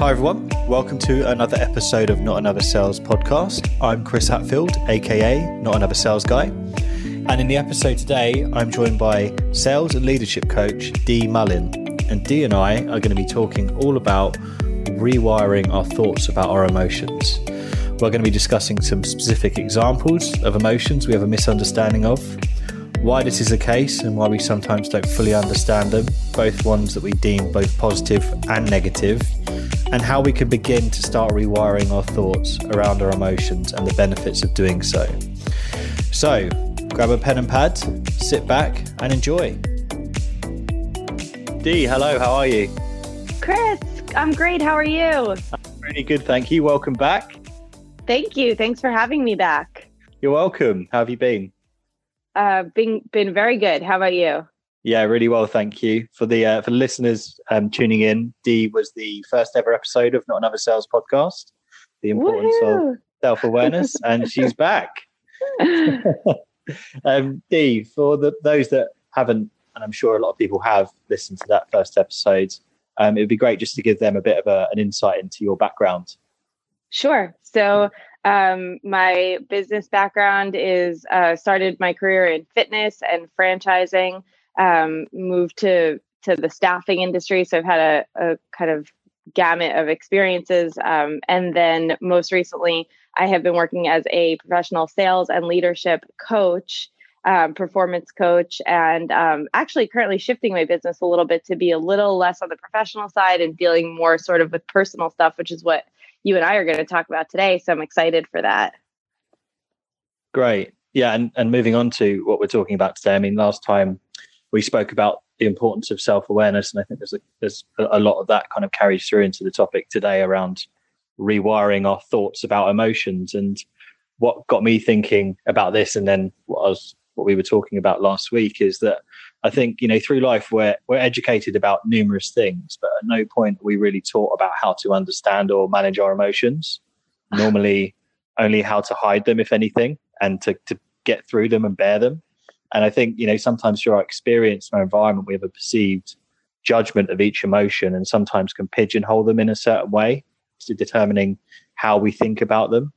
Hi everyone, welcome to another episode of Not Another Sales Podcast. I'm Chris Hatfield, aka Not Another Sales Guy. And in the episode today, I'm joined by sales and leadership coach Dee Mullin. And Dee and I are going to be talking all about rewiring our thoughts about our emotions. We're going to be discussing some specific examples of emotions we have a misunderstanding of, why this is the case and why we sometimes don't fully understand them, both ones that we deem both positive and negative, and how we can begin to start rewiring our thoughts around our emotions and the benefits of doing so. So grab a pen and pad, sit back and enjoy. Dee, hello, how are you? Chris, I'm great, how are you? I'm really good, thank you. Welcome back. Thank you, thanks for having me back. You're welcome. How have you been? Been very good. How about you? Yeah, really well, thank you. For the listeners tuning in, Dee was the first ever episode of Not Another Sales Podcast, The Importance of Self-Awareness, and she's back. Dee, for those that haven't, and I'm sure a lot of people have listened to that first episode, it would be great just to give them a bit of an insight into your background. Sure. So my business background is started my career in fitness and franchising, moved to the staffing industry. So I've had a kind of gamut of experiences. And then most recently, I have been working as a professional sales and leadership coach, performance coach, and actually currently shifting my business a little bit to be a little less on the professional side and dealing more sort of with personal stuff, which is what you and I are going to talk about today. So I'm excited for that. Great. Yeah. And moving on to what we're talking about today. I mean, last time we spoke about the importance of self-awareness, and I think there's a lot of that kind of carries through into the topic today around rewiring our thoughts about emotions. And what got me thinking about this, and then what we were talking about last week, is that I think, you know, through life we're educated about numerous things, but at no point are we really taught about how to understand or manage our emotions. Normally only how to hide them, if anything, and to get through them and bear them. And I think, you know, sometimes through our experience and our environment, we have a perceived judgment of each emotion, and sometimes can pigeonhole them in a certain way to determining how we think about them.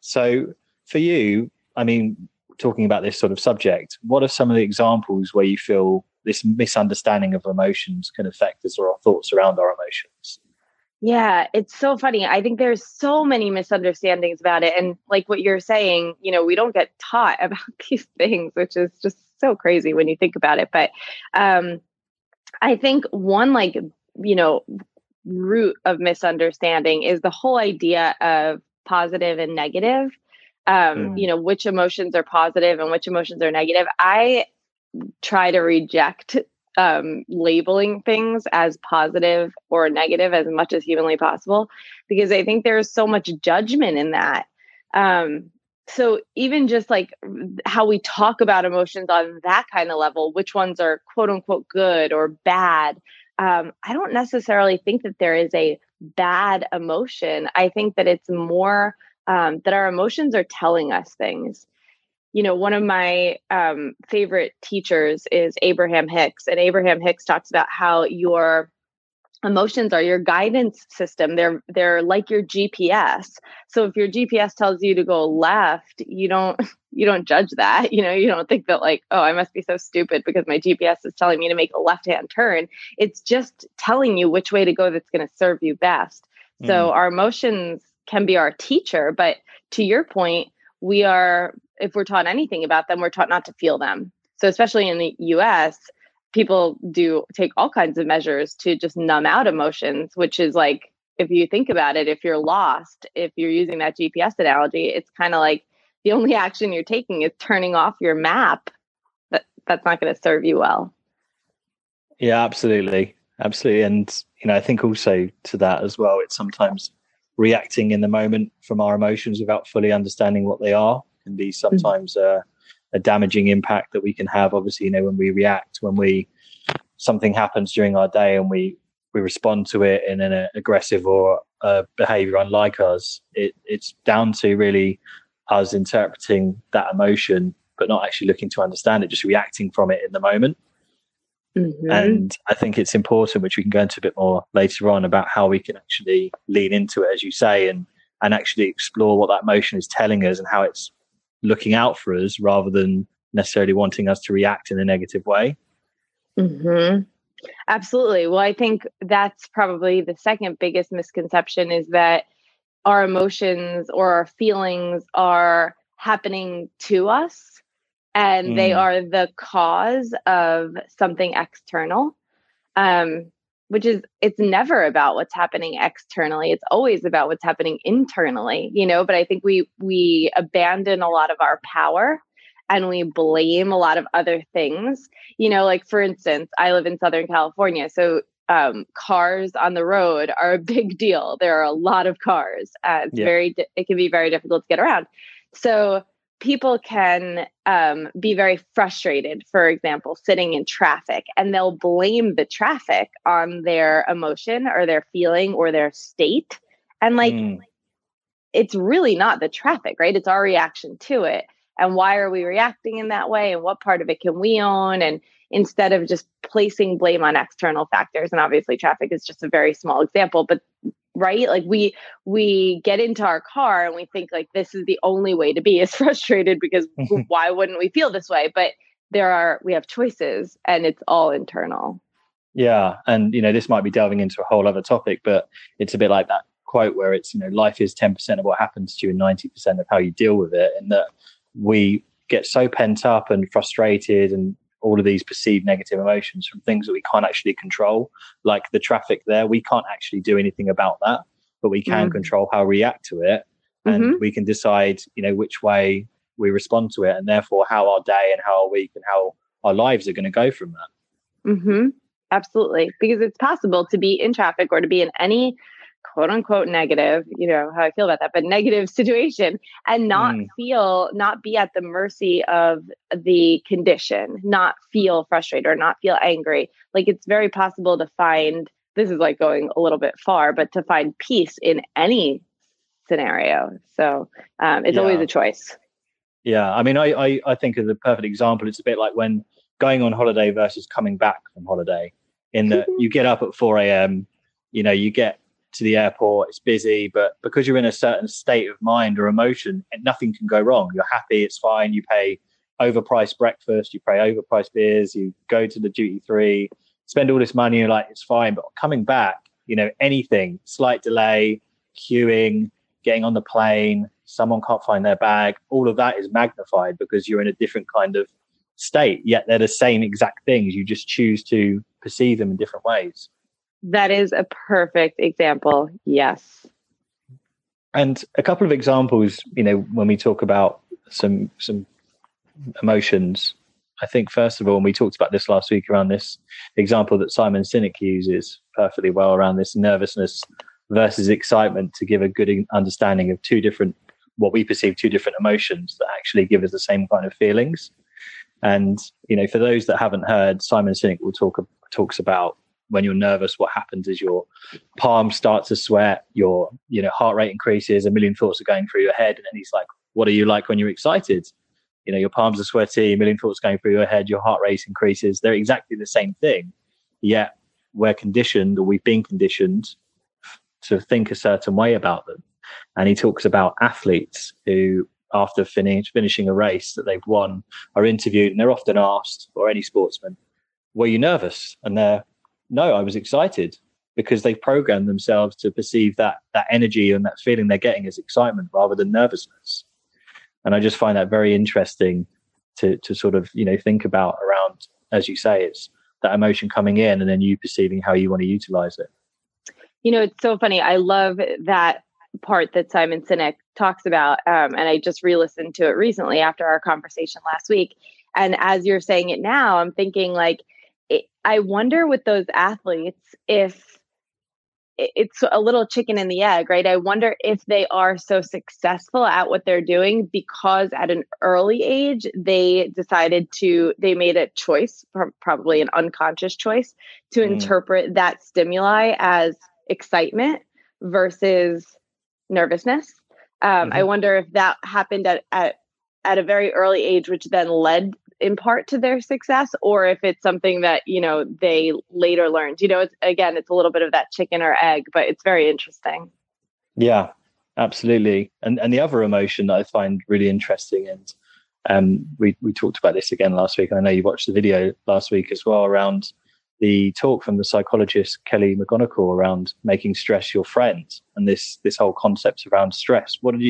So for you, I mean, talking about this sort of subject, what are some of the examples where you feel this misunderstanding of emotions can affect us or our thoughts around our emotions? Yeah, it's so funny. I think there's so many misunderstandings about it. And like what you're saying, you know, we don't get taught about these things, which is just so crazy when you think about it. But I think one, like, you know, root of misunderstanding is the whole idea of positive and negative. You know, which emotions are positive and which emotions are negative. I try to reject labeling things as positive or negative as much as humanly possible, because I think there's so much judgment in that. So even just like how we talk about emotions on that kind of level, which ones are quote unquote good or bad. I don't necessarily think that there is a bad emotion. I think that it's more that our emotions are telling us things. You know, one of my favorite teachers is Abraham Hicks, and Abraham Hicks talks about how your emotions are your guidance system. They're like your GPS. So if your GPS tells you to go left, you don't judge that. You know, you don't think that like, oh, I must be so stupid because my GPS is telling me to make a left-hand turn. It's just telling you which way to go that's going to serve you best. Mm-hmm. So our emotions can be our teacher, but to your point, we are, if we're taught anything about them, we're taught not to feel them. So especially in the US, people do take all kinds of measures to just numb out emotions, which is like, if you think about it, if you're lost, if you're using that GPS analogy, it's kind of like the only action you're taking is turning off your map. That's not going to serve you well. Yeah, absolutely. Absolutely. And, you know, I think also to that as well, it's sometimes reacting in the moment from our emotions without fully understanding what they are can be sometimes a damaging impact that we can have. Obviously, you know, when we react, something happens during our day and we respond to it in an aggressive or behavior unlike us, it's down to really us interpreting that emotion, but not actually looking to understand it, just reacting from it in the moment. Mm-hmm. And I think it's important, which we can go into a bit more later on, about how we can actually lean into it, as you say, and actually explore what that emotion is telling us and how it's looking out for us rather than necessarily wanting us to react in a negative way. Mm-hmm. Absolutely. Well, I think that's probably the second biggest misconception, is that our emotions or our feelings are happening to us, and they are the cause of something external, which is, it's never about what's happening externally. It's always about what's happening internally, you know, but I think we abandon a lot of our power and we blame a lot of other things, you know, like for instance, I live in Southern California. So cars on the road are a big deal. There are a lot of cars. It can be very difficult to get around. So people can be very frustrated, for example, sitting in traffic, and they'll blame the traffic on their emotion or their feeling or their state. And it's really not the traffic, right? It's our reaction to it. And why are we reacting in that way? And what part of it can we own? And instead of just placing blame on external factors, and obviously traffic is just a very small example, but right? Like we get into our car and we think like this is the only way to be is frustrated, because why wouldn't we feel this way? But we have choices, and it's all internal. Yeah. And, you know, this might be delving into a whole other topic, but it's a bit like that quote where it's, you know, life is 10% of what happens to you and 90% of how you deal with it. And that we get so pent up and frustrated and all of these perceived negative emotions from things that we can't actually control, like the traffic there. We can't actually do anything about that, but we can control how we react to it. And we can decide, you know, which way we respond to it, and therefore how our day and how our week and how our lives are going to go from that. Mm-hmm. Absolutely. Because it's possible to be in traffic or to be in any quote unquote negative, you know how I feel about that, but negative situation, and not be at the mercy of the condition, not feel frustrated or not feel angry. Like it's very possible to find, this is like going a little bit far, but to find peace in any scenario. So it's always a choice. Yeah. I mean, I think of the perfect example. It's a bit like when going on holiday versus coming back from holiday, in that you get up at 4 a.m, you know, you get to the airport, it's busy, but because you're in a certain state of mind or emotion, and nothing can go wrong. You're happy, it's fine. You pay overpriced breakfast, you pay overpriced beers, you go to the duty free, spend all this money, you're like, it's fine. But coming back, you know, anything, slight delay, queuing, getting on the plane, someone can't find their bag, all of that is magnified because you're in a different kind of state, yet they're the same exact things. You just choose to perceive them in different ways. That is a perfect example. Yes. And a couple of examples, you know, when we talk about some emotions, I think, first of all, and we talked about this last week around this example that Simon Sinek uses perfectly well around this nervousness versus excitement to give a good understanding of two different emotions that actually give us the same kind of feelings. And, you know, for those that haven't heard, Simon Sinek talks about when you're nervous, what happens is your palms start to sweat, your, you know, heart rate increases, a million thoughts are going through your head. And then he's like, what are you like when you're excited? You know, your palms are sweaty, a million thoughts going through your head, your heart rate increases. They're exactly the same thing. Yet we're conditioned, or we've been conditioned to think a certain way about them. And he talks about athletes who, after finishing a race that they've won, are interviewed and they're often asked, or any sportsman, were you nervous? And they're, no, I was excited, because they programmed themselves to perceive that energy and that feeling they're getting as excitement rather than nervousness. And I just find that very interesting to sort of, you know, think about around, as you say, it's that emotion coming in and then you perceiving how you want to utilize it. You know, it's so funny. I love that part that Simon Sinek talks about. And I just re-listened to it recently after our conversation last week. And as you're saying it now, I'm thinking like, I wonder with those athletes if it's a little chicken and the egg, right? I wonder if they are so successful at what they're doing because at an early age, they made a choice, probably an unconscious choice, to interpret that stimuli as excitement versus nervousness. I wonder if that happened at a very early age, which then led in part to their success, or if it's something that, you know, they later learned. You know, it's, again, it's a little bit of that chicken or egg, but it's very interesting. Yeah, absolutely. And the other emotion that I find really interesting, and we talked about this again last week, and I know you watched the video last week as well, around the talk from the psychologist Kelly McGonigal around making stress your friend, and this whole concept around stress. What did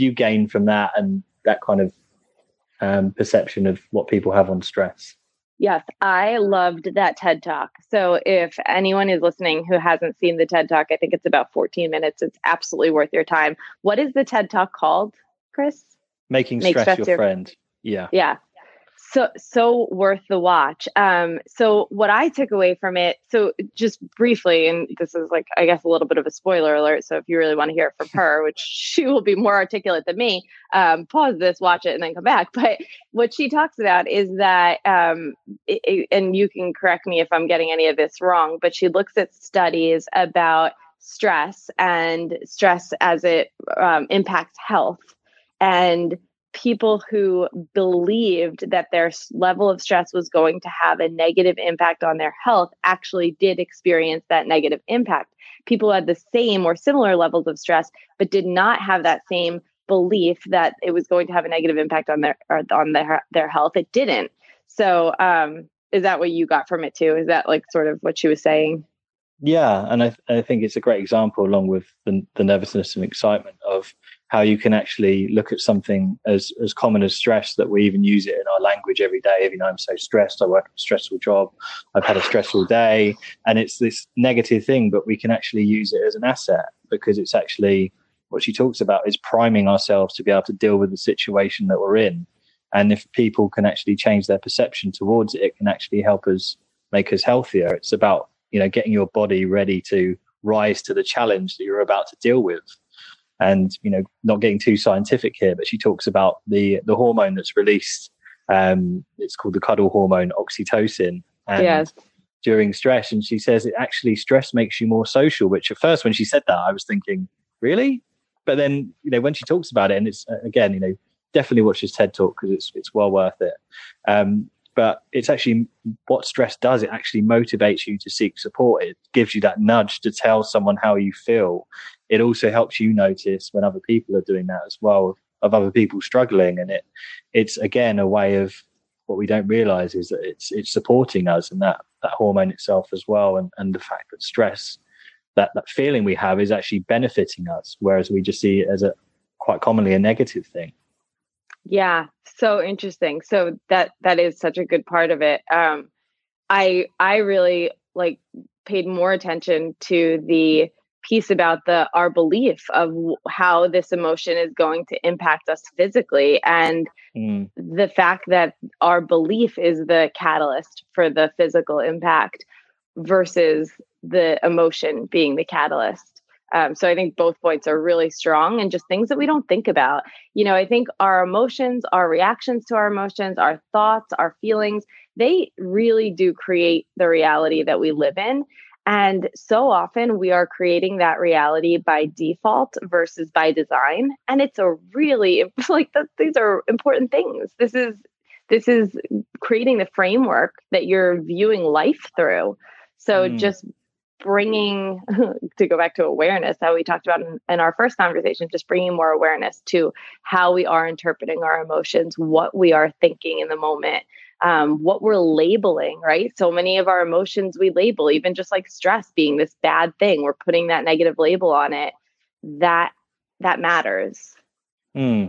you gain from that, and that kind of perception of what people have on stress? Yes, I loved that TED Talk. So if anyone is listening who hasn't seen the TED Talk, I think it's about 14 minutes. It's absolutely worth your time. What is the TED Talk called, Chris? Making Stress Your Friend. Yeah. Yeah. So worth the watch. So what I took away from it, so just briefly, and this is like, I guess, a little bit of a spoiler alert. So if you really want to hear it from her, which she will be more articulate than me, pause this, watch it, and then come back. But what she talks about is that, and you can correct me if I'm getting any of this wrong, but she looks at studies about stress and stress as it impacts health. And people who believed that their level of stress was going to have a negative impact on their health actually did experience that negative impact. People who had the same or similar levels of stress, but did not have that same belief that it was going to have a negative impact on their health. It didn't. So is that what you got from it too? Is that like sort of what she was saying? Yeah. And I think it's a great example, along with the nervousness and excitement, of how you can actually look at something as common as stress, that we even use it in our language every day. Even though I'm so stressed, I work a stressful job, I've had a stressful day, and it's this negative thing, but we can actually use it as an asset, because it's actually what she talks about is priming ourselves to be able to deal with the situation that we're in. And if people can actually change their perception towards it, it can actually help us make us healthier. It's about, you know, getting your body ready to rise to the challenge that you're about to deal with. And, you know, not getting too scientific here, but she talks about the hormone that's released. It's called the cuddle hormone, oxytocin, and yes, during stress. And she says it actually, stress makes you more social, which at first when she said that, I was thinking, really? But then, you know, when she talks about it, and it's, again, you know, definitely watch this TED Talk, because it's well worth it. But it's actually what stress does. It actually motivates you to seek support. It gives you that nudge to tell someone how you feel. It also helps you notice when other people are doing that as well, of other people struggling. And it's again, a way of what we don't realize is that it's supporting us, and that hormone itself as well. And the fact that stress, that feeling we have, is actually benefiting us, whereas we just see it as a quite commonly a negative thing. Yeah. So interesting. So that is such a good part of it. I really like paid more attention to the piece about our belief of how this emotion is going to impact us physically, and the fact that our belief is the catalyst for the physical impact versus the emotion being the catalyst. So I think both points are really strong, and just things that we don't think about. You know, I think our emotions, our reactions to our emotions, our thoughts, our feelings, they really do create the reality that we live in. And so often we are creating that reality by default versus by design. And it's a really, like, these are important things. This is creating the framework that you're viewing life through. So just bringing, to go back to awareness, how we talked about in our first conversation, just bringing more awareness to how we are interpreting our emotions, what we are thinking in the moment, what we're labeling, right? So many of our emotions we label, even just like stress being this bad thing, we're putting that negative label on it. That matters. Yeah.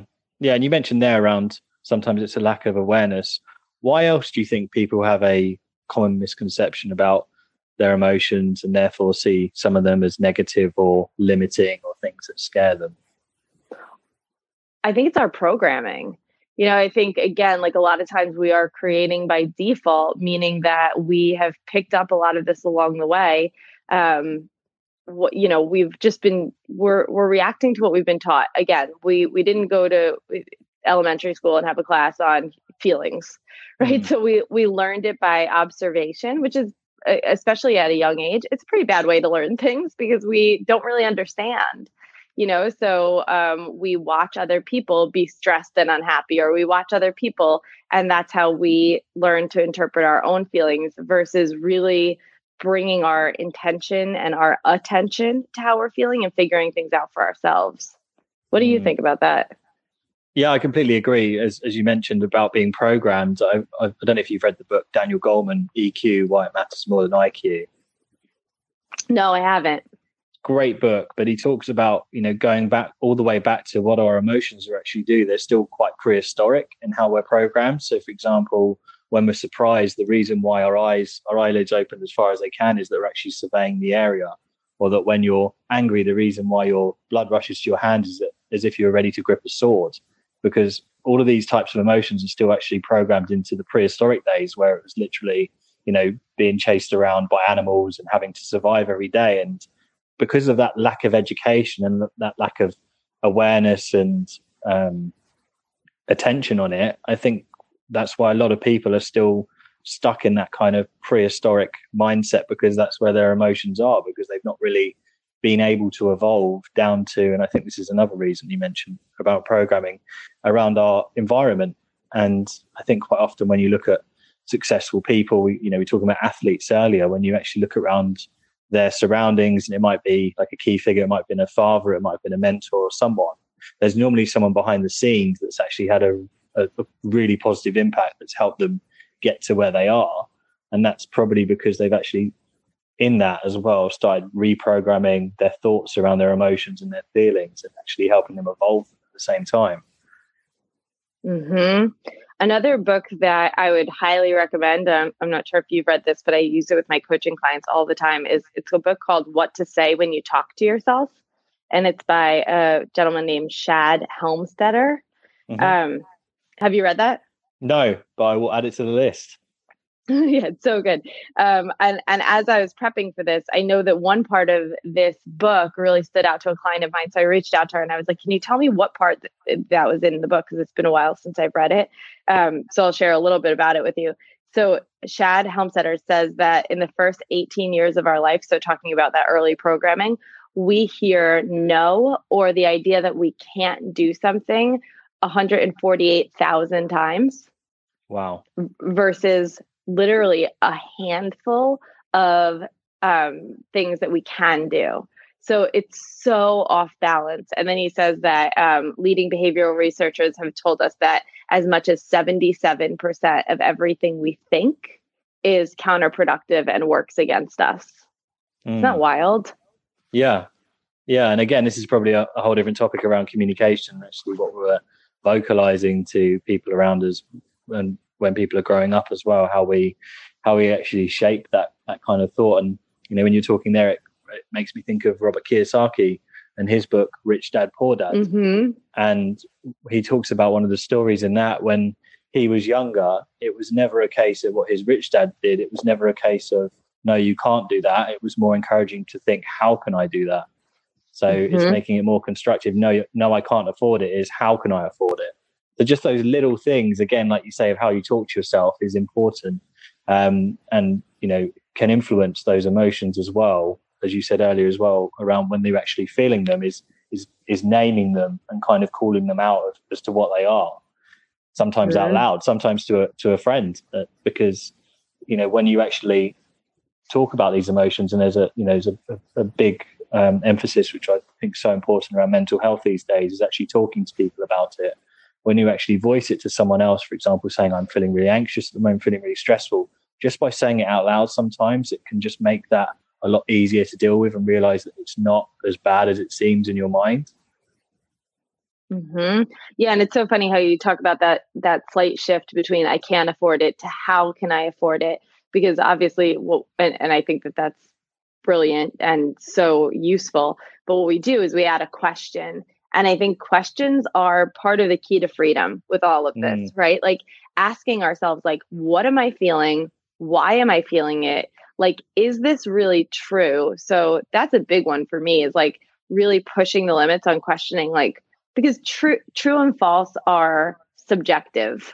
And you mentioned there around sometimes it's a lack of awareness. Why else do you think people have a common misconception about their emotions, and therefore see some of them as negative or limiting or things that scare them? I think it's our programming. You know, I think, again, like a lot of times we are creating by default, meaning that we have picked up a lot of this along the way. We're reacting to what we've been taught. Again, we didn't go to elementary school and have a class on feelings, right? So we learned it by observation, which is, especially at a young age, it's a pretty bad way to learn things, because we don't really understand. you know? So we watch other people be stressed and unhappy, or we watch other people, and that's how we learn to interpret our own feelings versus really bringing our intention and our attention to how we're feeling and figuring things out for ourselves. What do you think about that? Yeah, I completely agree. As you mentioned about being programmed, I don't know if you've read the book, Daniel Goleman, EQ, Why It Matters More Than IQ. No, I haven't. Great book, but he talks about, you know, going back all the way back to what our emotions are actually do. They're still quite prehistoric in how we're programmed. So, for example, when we're surprised, the reason why our eyelids open as far as they can is that we're actually surveying the area. Or that when you're angry, the reason why your blood rushes to your hand is that, as if you're ready to grip a sword. Because all of these types of emotions are still actually programmed into the prehistoric days where it was literally, you know, being chased around by animals and having to survive every day. And because of that lack of education and that lack of awareness and attention on it, I think that's why a lot of people are still stuck in that kind of prehistoric mindset, because that's where their emotions are, because they've not really been able to evolve down to, and I think this is another reason you mentioned about programming, around our environment. And I think quite often when you look at successful people, we talking about athletes earlier, when you actually look around their surroundings, and it might be like a key figure, it might have been a father, it might have been a mentor or someone, there's normally someone behind the scenes that's actually had a really positive impact that's helped them get to where they are. And that's probably because they've actually in that as well started reprogramming their thoughts around their emotions and their feelings and actually helping them evolve at the same time. Mm-hmm. Another book that I would highly recommend, I'm not sure if you've read this, but I use it with my coaching clients all the time, is it's a book called What to Say When You Talk to Yourself. And it's by a gentleman named Shad Helmstetter. Mm-hmm. Have you read that? No, but I will add it to the list. Yeah, it's so good. And as I was prepping for this, I know that one part of this book really stood out to a client of mine. So I reached out to her and I was like, can you tell me what part that was in the book? Because it's been a while since I've read it. So I'll share a little bit about it with you. So Shad Helmstetter says that in the first 18 years of our life, so talking about that early programming, we hear no, or the idea that we can't do something, 148,000 times. Wow. Versus literally a handful of things that we can do. So it's so off balance. And then he says that leading behavioral researchers have told us that as much as 77% of everything we think is counterproductive and works against us. Isn't that wild? Yeah. Yeah. And again, this is probably a whole different topic around communication, actually, what we're vocalizing to people around us and when people are growing up as well, how we actually shape that kind of thought. And, you know, when you're talking there, it makes me think of Robert Kiyosaki and his book, Rich Dad, Poor Dad. Mm-hmm. And he talks about one of the stories in that when he was younger, it was never a case of what his rich dad did. It was never a case of, no, you can't do that. It was more encouraging to think, how can I do that? So mm-hmm. It's making it more constructive. No, I can't afford it is how can I afford it? So just those little things, again, like you say, of how you talk to yourself is important, and, you know, can influence those emotions as well, as you said earlier as well, around when they're actually feeling them is naming them and kind of calling them out as to what they are, sometimes out loud, sometimes to a friend, because, you know, when you actually talk about these emotions, and there's a big emphasis, which I think is so important around mental health these days, is actually talking to people about it. When you actually voice it to someone else, for example, saying, I'm feeling really anxious at the moment, feeling really stressful, just by saying it out loud, sometimes it can just make that a lot easier to deal with and realize that it's not as bad as it seems in your mind. Mm-hmm. Yeah. And it's so funny how you talk about that slight shift between I can't afford it to how can I afford it? Because obviously, and I think that that's brilliant and so useful. But what we do is we add a question. And I think questions are part of the key to freedom with all of this, right? Like asking ourselves, like, what am I feeling? Why am I feeling it? Like, is this really true? So that's a big one for me, is like really pushing the limits on questioning, like, because true and false are subjective,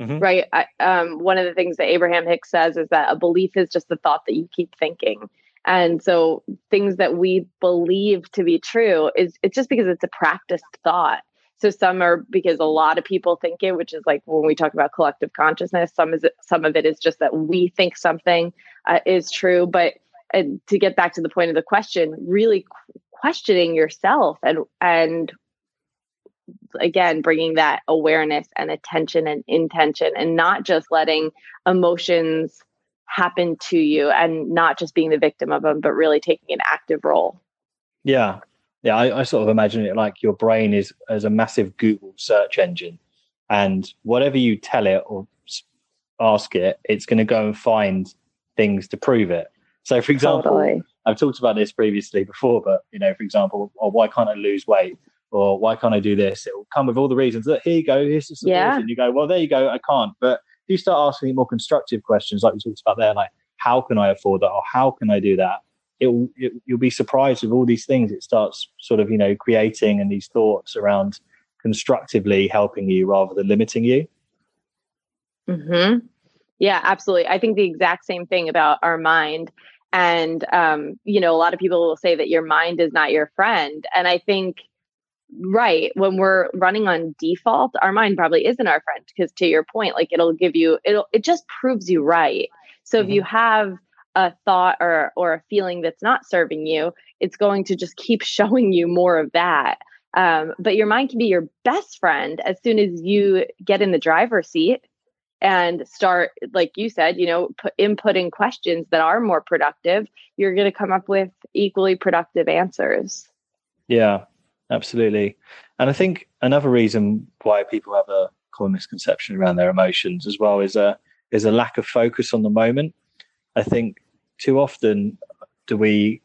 right? One of the things that Abraham Hicks says is that a belief is just the thought that you keep thinking. And so things that we believe to be true is it's just because it's a practiced thought. So some are because a lot of people think it, which is like when we talk about collective consciousness, some of it is just that we think something is true. But to get back to the point of the question, really questioning yourself and again, bringing that awareness and attention and intention and not just letting emotions happen to you and not just being the victim of them, but really taking an active role. Yeah. Yeah. I sort of imagine it like your brain is as a massive Google search engine, and whatever you tell it or ask it, it's going to go and find things to prove it. So for example, totally. I've talked about this before, but you know, for example, oh, why can't I lose weight? Or why can't I do this? It will come with all the reasons. Look, here you go. Here's the solution. Yeah. You go, well, there you go. I can't. But if you start asking more constructive questions, like we talked about there, like how can I afford that, or how can I do that? You'll be surprised with all these things. It starts sort of, you know, creating and these thoughts around constructively helping you rather than limiting you. Mm-hmm. Yeah, absolutely. I think the exact same thing about our mind. And you know, a lot of people will say that your mind is not your friend, and I think. Right. When we're running on default, our mind probably isn't our friend, because to your point, like it just proves you right. So mm-hmm. if you have a thought or a feeling that's not serving you, it's going to just keep showing you more of that. But your mind can be your best friend as soon as you get in the driver's seat and start, like you said, you know, inputting questions that are more productive. You're going to come up with equally productive answers. Yeah. Absolutely. And I think another reason why people have a common misconception around their emotions as well is a lack of focus on the moment. I think too often are we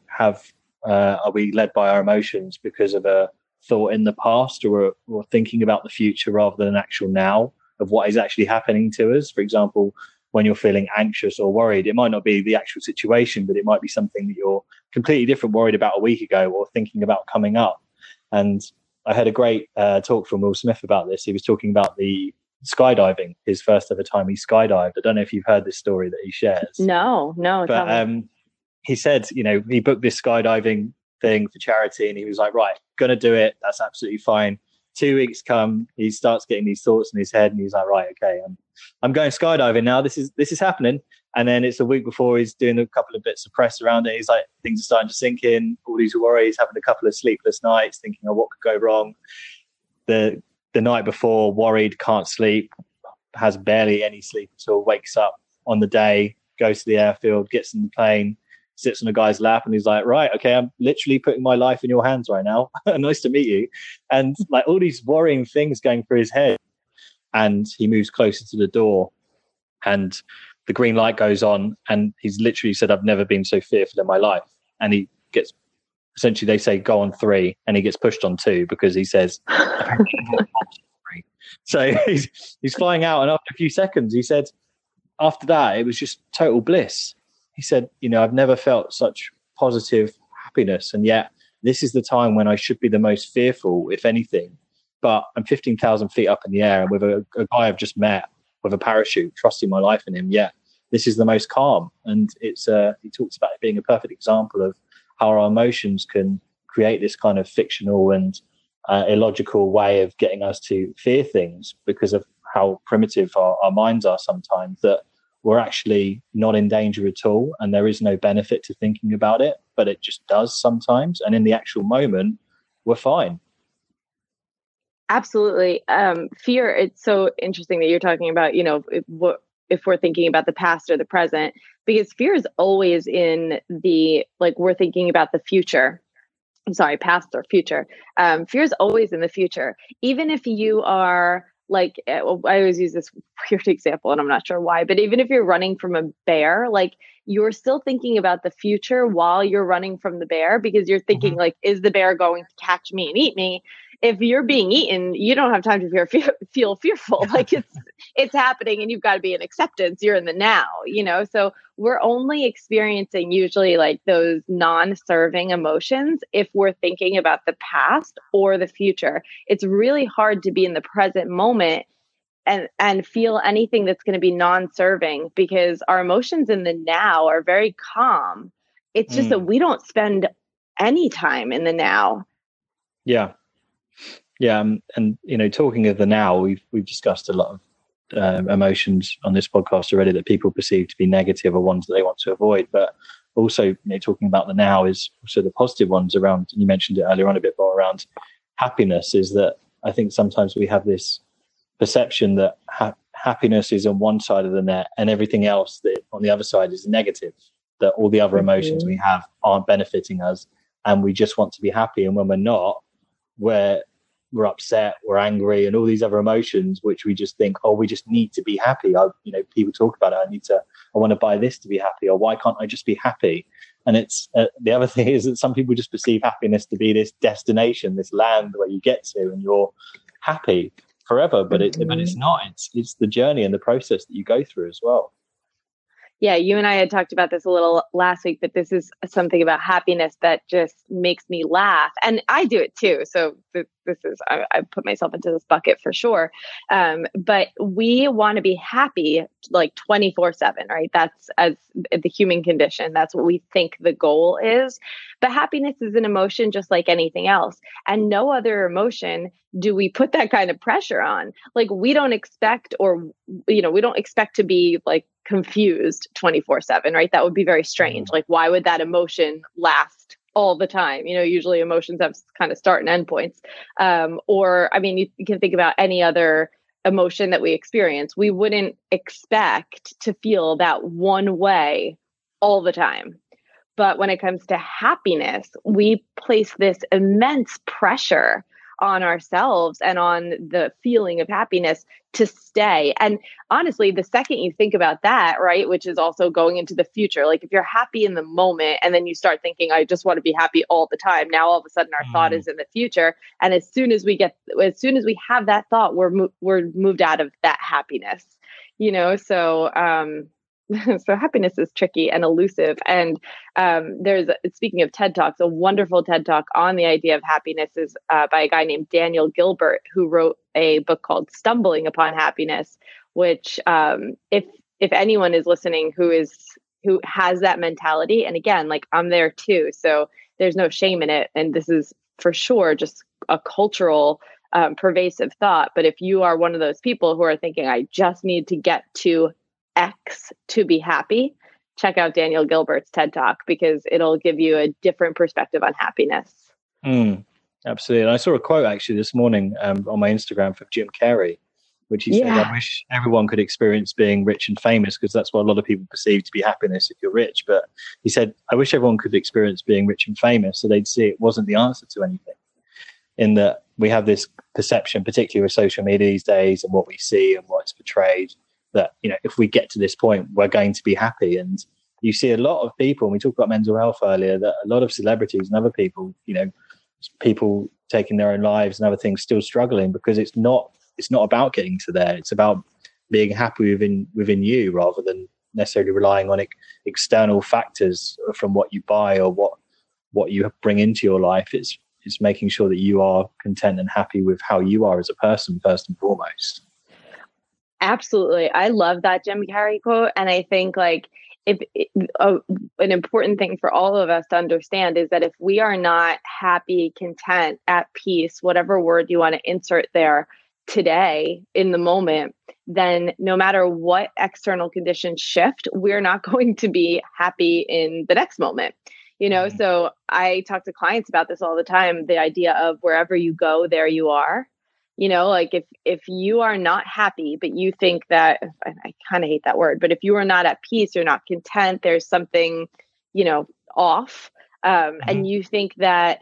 led by our emotions because of a thought in the past or thinking about the future rather than an actual now of what is actually happening to us. For example, when you're feeling anxious or worried, it might not be the actual situation, but it might be something that you're completely different, worried about a week ago or thinking about coming up. And I heard a great talk from Will Smith about this. He was talking about the skydiving, his first ever time he skydived. I don't know if you've heard this story that he shares. No. But he said, you know, he booked this skydiving thing for charity, and he was like, right, going to do it. That's absolutely fine. 2 weeks come, he starts getting these thoughts in his head, and he's like, right, okay, I'm going skydiving now. This is happening. And then it's a week before, he's doing a couple of bits of press around it. He's like, things are starting to sink in, all these worries, having a couple of sleepless nights, thinking, oh, what could go wrong? The night before, worried, can't sleep, has barely any sleep at all, wakes up on the day, goes to the airfield, gets in the plane, sits on a guy's lap, and he's like, right, okay, I'm literally putting my life in your hands right now. Nice to meet you. And like all these worrying things going through his head. And he moves closer to the door, and the green light goes on, and he's literally said, I've never been so fearful in my life. And he gets, essentially they say, go on 3, and he gets pushed on 2 because he says, so he's flying out. And after a few seconds, he said, after that, it was just total bliss. He said, you know, I've never felt such positive happiness. And yet this is the time when I should be the most fearful, if anything, but I'm 15,000 feet up in the air, and with a guy I've just met, with a parachute, trusting my life in him. Yeah, this is the most calm. And it's he talks about it being a perfect example of how our emotions can create this kind of fictional and illogical way of getting us to fear things because of how primitive our minds are sometimes, that we're actually not in danger at all, and there is no benefit to thinking about it, but it just does sometimes, and in the actual moment we're fine. Absolutely. Fear. It's so interesting that you're talking about, you know, if we're thinking about the past or the present, because fear is always in the, like, we're thinking about the future. I'm sorry, past or future. Fear is always in the future. Even if you are like, I always use this weird example and I'm not sure why, but even if you're running from a bear, like you're still thinking about the future while you're running from the bear, because you're thinking mm-hmm. like, is the bear going to catch me and eat me? If you're being eaten, you don't have time to feel fearful. Like it's happening, and you've got to be in acceptance. You're in the now, you know? So we're only experiencing usually like those non-serving emotions if we're thinking about the past or the future. It's really hard to be in the present moment and feel anything that's going to be non-serving, because our emotions in the now are very calm. It's just that we don't spend any time in the now. Yeah. Yeah. And, you know, talking of the now, we've discussed a lot of emotions on this podcast already that people perceive to be negative or ones that they want to avoid. But also, you know, talking about the now is also the positive ones around, you mentioned it earlier on a bit more around happiness, is that I think sometimes we have this perception that happiness is on one side of the net and everything else that on the other side is negative, that all the other emotions we have aren't benefiting us and we just want to be happy. And when we're not, we're upset, we're angry, and all these other emotions, which we just think, oh, we just need to be happy. You know, people talk about it. I want to buy this to be happy, or why can't I just be happy? And it's the other thing is that some people just perceive happiness to be this destination, this land where you get to and you're happy forever. But it's not. It's the journey and the process that you go through as well. Yeah, you and I had talked about this a little last week, but this is something about happiness that just makes me laugh. And I do it too. So this is, I put myself into this bucket for sure. But we want to be happy like 24/7, right? That's as the human condition. That's what we think the goal is. But happiness is an emotion just like anything else. And no other emotion do we put that kind of pressure on. Like we don't expect to be like, confused 24/7, right? That would be very strange. Like, why would that emotion last all the time? You know, usually emotions have kind of start and end points. Or, I mean, you can think about any other emotion that we experience. We wouldn't expect to feel that one way all the time. But when it comes to happiness, we place this immense pressure on ourselves and on the feeling of happiness to stay. And honestly, the second you think about that, right, which is also going into the future, like if you're happy in the moment and then you start thinking, I just want to be happy all the time. Now, all of a sudden our thought is in the future. And as soon as we have that thought, we're moved out of that happiness, you know? So, so happiness is tricky and elusive. And there's, speaking of TED Talks, a wonderful TED Talk on the idea of happiness is by a guy named Daniel Gilbert, who wrote a book called Stumbling Upon Happiness, which if anyone is listening who has that mentality, and again, like I'm there too, so there's no shame in it. And this is for sure just a cultural pervasive thought. But if you are one of those people who are thinking, I just need to get to X to be happy, check out Daniel Gilbert's TED Talk, because it'll give you a different perspective on happiness. Absolutely. And I saw a quote actually this morning on my Instagram from Jim Carrey, which he said, I wish everyone could experience being rich and famous, because that's what a lot of people perceive to be happiness if you're rich. But he said, I wish everyone could experience being rich and famous so they'd see it wasn't the answer to anything, in that we have this perception, particularly with social media these days and what we see and what's portrayed, that, you know, if we get to this point, we're going to be happy. And you see a lot of people, and we talked about mental health earlier, that a lot of celebrities and other people, you know, people taking their own lives and other things, still struggling, because it's not about getting to there. It's about being happy within you, rather than necessarily relying on external factors from what you buy or what you bring into your life. It's making sure that you are content and happy with how you are as a person, first and foremost. Absolutely. I love that Jim Carrey quote. And I think like an important thing for all of us to understand is that if we are not happy, content, at peace, whatever word you want to insert there today in the moment, then no matter what external conditions shift, we're not going to be happy in the next moment. You know, so I talk to clients about this all the time, the idea of wherever you go, there you are. You know, like if you are not happy, but you think that, I kind of hate that word, but if you are not at peace, you're not content, there's something, you know, off. And you think that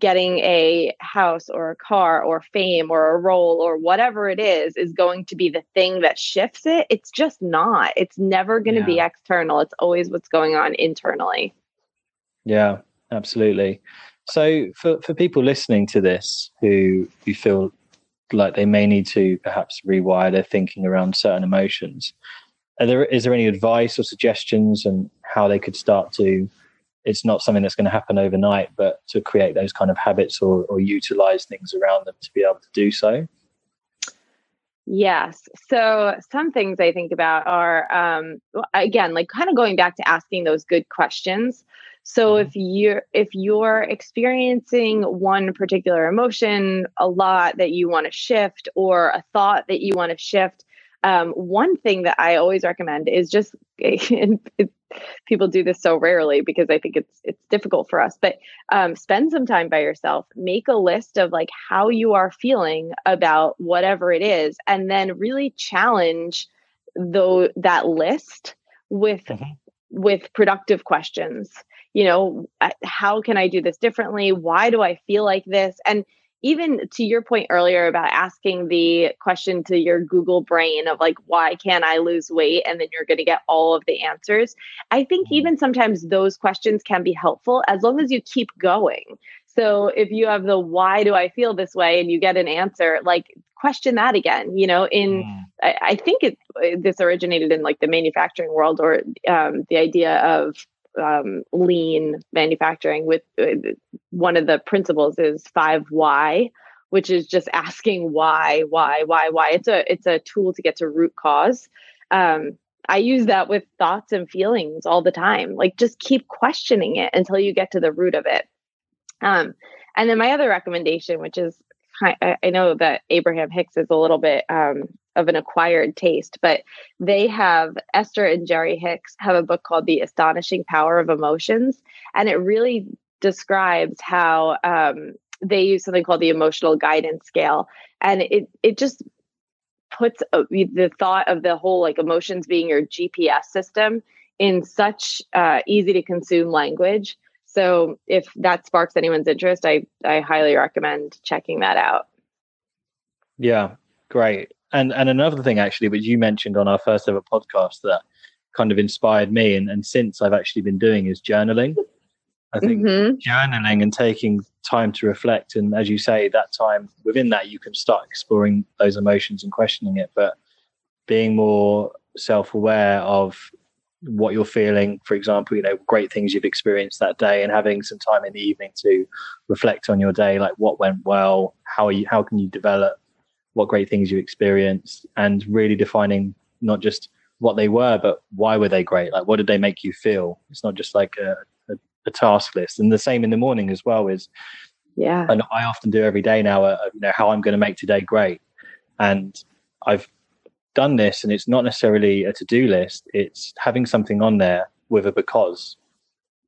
getting a house or a car or fame or a role or whatever it is going to be the thing that shifts it. It's just not. It's never going to be external. It's always what's going on internally. Yeah, absolutely. So for people listening to this who feel like they may need to perhaps rewire their thinking around certain emotions, is there any advice or suggestions on how they could start to, it's not something that's going to happen overnight, but to create those kind of habits or utilize things around them to be able to do so? Yes. So some things I think about are, again, like kind of going back to asking those good questions. So if you're experiencing one particular emotion a lot that you want to shift, or a thought that you want to shift, one thing that I always recommend is just, and people do this so rarely because I think it's difficult for us, but spend some time by yourself, make a list of like how you are feeling about whatever it is, and then really challenge that list with productive questions. You know, how can I do this differently? Why do I feel like this? And even to your point earlier about asking the question to your Google brain of like, why can't I lose weight? And then you're going to get all of the answers. I think even sometimes those questions can be helpful as long as you keep going. So if you have the, why do I feel this way? And you get an answer, like question that again, you know, I think this originated in like the manufacturing world, or the idea of lean manufacturing, with one of the principles is 5 why, which is just asking why. It's a tool to get to root cause. I use that with thoughts and feelings all the time. Like just keep questioning it until you get to the root of it. And then my other recommendation, which is, I know that Abraham Hicks is a little bit of an acquired taste, but they have, Esther and Jerry Hicks have a book called The Astonishing Power of Emotions. And it really describes how they use something called the emotional guidance scale. And it just puts the thought of the whole like emotions being your GPS system in such easy to consume language. So if that sparks anyone's interest, I highly recommend checking that out. Yeah, great. And another thing, actually, which you mentioned on our first ever podcast that kind of inspired me, and since I've actually been doing, is journaling. I think journaling and taking time to reflect. And as you say, that time within that, you can start exploring those emotions and questioning it. But being more self-aware of what you're feeling, for example, you know, great things you've experienced that day, and having some time in the evening to reflect on your day, like what went well, how can you develop, what great things you experienced, and really defining not just what they were, but why were they great? Like, what did they make you feel? It's not just like a task list. And the same in the morning as well is, yeah. And I often do every day now, you know, how I'm going to make today great. And I've done this, and it's not necessarily a to-do list. It's having something on there with a because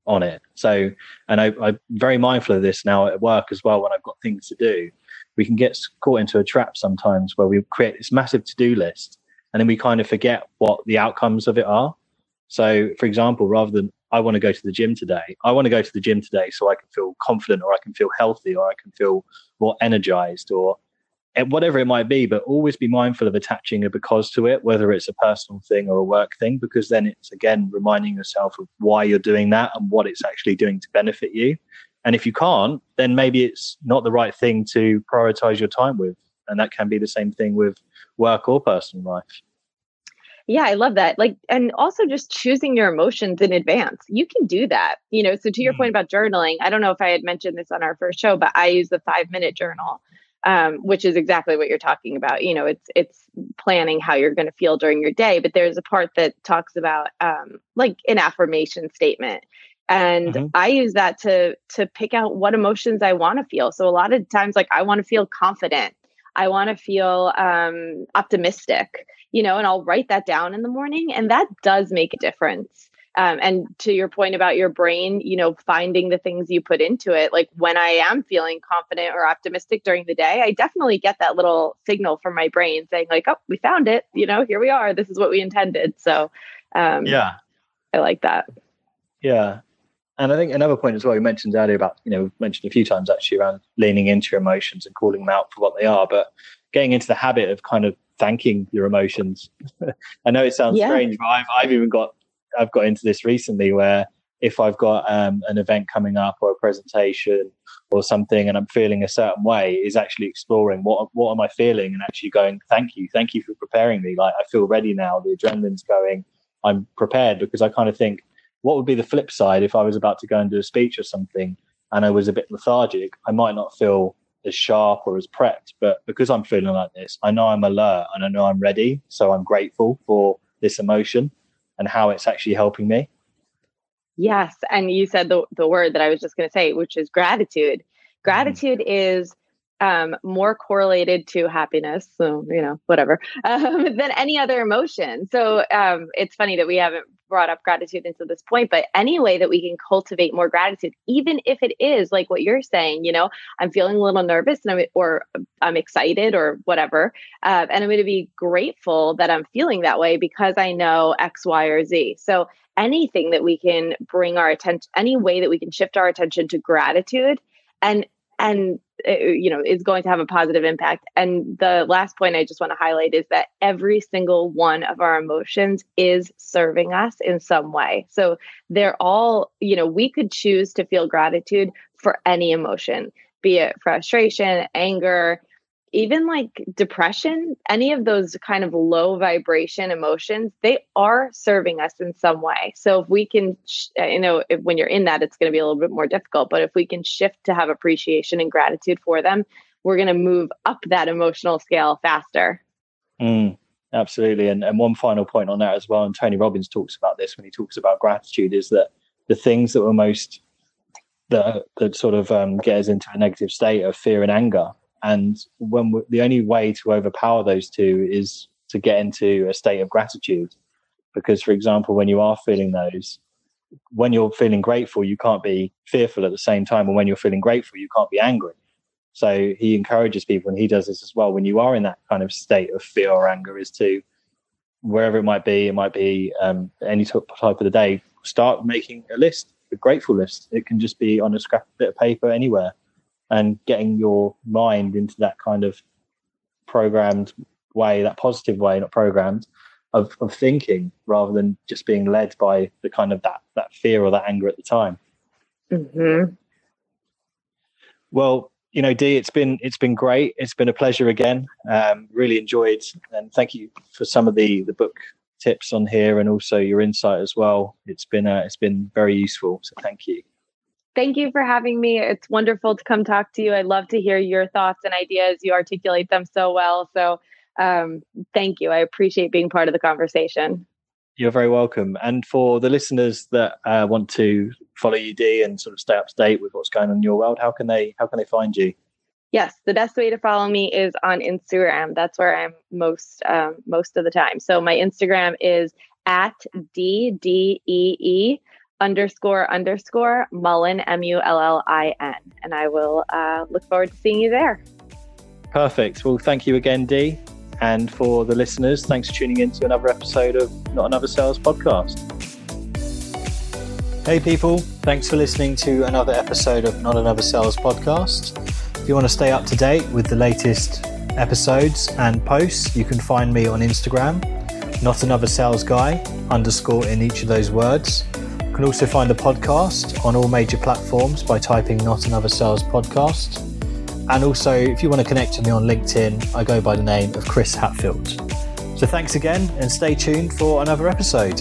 on it. So, and I'm very mindful of this now at work as well. When I've got things to do, we can get caught into a trap sometimes where we create this massive to-do list, and then we kind of forget what the outcomes of it are. So, for example, rather than I want to go to the gym today so I can feel confident, or I can feel healthy, or I can feel more energized, or whatever it might be, but always be mindful of attaching a because to it, whether it's a personal thing or a work thing, because then it's, again, reminding yourself of why you're doing that and what it's actually doing to benefit you. And if you can't, then maybe it's not the right thing to prioritize your time with. And that can be the same thing with work or personal life. Yeah, I love that. Like, and also just choosing your emotions in advance. You can do that, you know. So to your point about journaling, I don't know if I had mentioned this on our first show, but I use the 5-minute journal. Which is exactly what you're talking about. You know, it's planning how you're going to feel during your day, but there's a part that talks about like an affirmation statement. And I use that to pick out what emotions I want to feel. So a lot of times, like, I want to feel confident. I want to feel optimistic, you know, and I'll write that down in the morning, and that does make a difference. And to your point about your brain, you know, finding the things you put into it, like when I am feeling confident or optimistic during the day, I definitely get that little signal from my brain saying like, oh, we found it, you know, here we are, this is what we intended. So yeah, I like that. Yeah. And I think another point as well, you mentioned earlier about, you know, we've mentioned a few times actually around leaning into your emotions and calling them out for what they are, but getting into the habit of kind of thanking your emotions. I know it sounds strange, but I've got into this recently where if I've got an event coming up or a presentation or something, and I'm feeling a certain way, is actually exploring what am I feeling, and actually going, thank you for preparing me. Like, I feel ready now. The adrenaline's going, I'm prepared, because I kind of think, what would be the flip side if I was about to go and do a speech or something and I was a bit lethargic? I might not feel as sharp or as prepped, but because I'm feeling like this, I know I'm alert and I know I'm ready. So I'm grateful for this emotion and how it's actually helping me. Yes. And you said the word that I was just going to say, which is gratitude. Gratitude is more correlated to happiness. So, you know, whatever, than any other emotion. So it's funny that we haven't brought up gratitude until this point, but any way that we can cultivate more gratitude, even if it is like what you're saying, you know, I'm feeling a little nervous and I'm excited or whatever. And I'm going to be grateful that I'm feeling that way because I know X, Y, or Z. So anything that we can bring our attention, any way that we can shift our attention to gratitude and you know, is going to have a positive impact. And the last point I just want to highlight is that every single one of our emotions is serving us in some way. So they're all, you know, we could choose to feel gratitude for any emotion, be it frustration, anger, even like depression, any of those kind of low vibration emotions, they are serving us in some way. So if we can, you know, when you're in that, it's going to be a little bit more difficult, but if we can shift to have appreciation and gratitude for them, we're going to move up that emotional scale faster. Absolutely. And one final point on that as well. And Tony Robbins talks about this when he talks about gratitude, is that the things that were most, that sort of get us into a negative state of fear and anger. And when the only way to overpower those two is to get into a state of gratitude. Because, for example, when you are feeling those, when you're feeling grateful, you can't be fearful at the same time. And when you're feeling grateful, you can't be angry. So he encourages people, and he does this as well, when you are in that kind of state of fear or anger, is to, wherever it might be any type of the day, start making a list, a grateful list. It can just be on a scrap bit of paper anywhere. And getting your mind into that kind of programmed way, that positive way, not programmed, of thinking, rather than just being led by the kind of that fear or that anger at the time. Mm-hmm. Well, you know, Dee, it's been great. It's been a pleasure again. Really enjoyed, and thank you for some of the book tips on here, and also your insight as well. It's been very useful. So thank you. Thank you for having me. It's wonderful to come talk to you. I love to hear your thoughts and ideas. You articulate them so well. So thank you. I appreciate being part of the conversation. You're very welcome. And for the listeners that want to follow you, Dee, and sort of stay up to date with what's going on in your world, how can they find you? Yes, the best way to follow me is on Instagram. That's where I'm most of the time. So my Instagram is at DDEE. _ Mullin, Mullin. And I will look forward to seeing you there. Perfect. Well, thank you again, Dee. And for the listeners, thanks for tuning in to another episode of Not Another Sales Podcast. Hey, people. Thanks for listening to another episode of Not Another Sales Podcast. If you want to stay up to date with the latest episodes and posts, you can find me on Instagram, @NotAnotherSalesGuy_ in each of those words. You can also find the podcast on all major platforms by typing Not Another Sales Podcast. And also, if you want to connect with me on LinkedIn, I go by the name of Chris Hatfield. So thanks again, and stay tuned for another episode.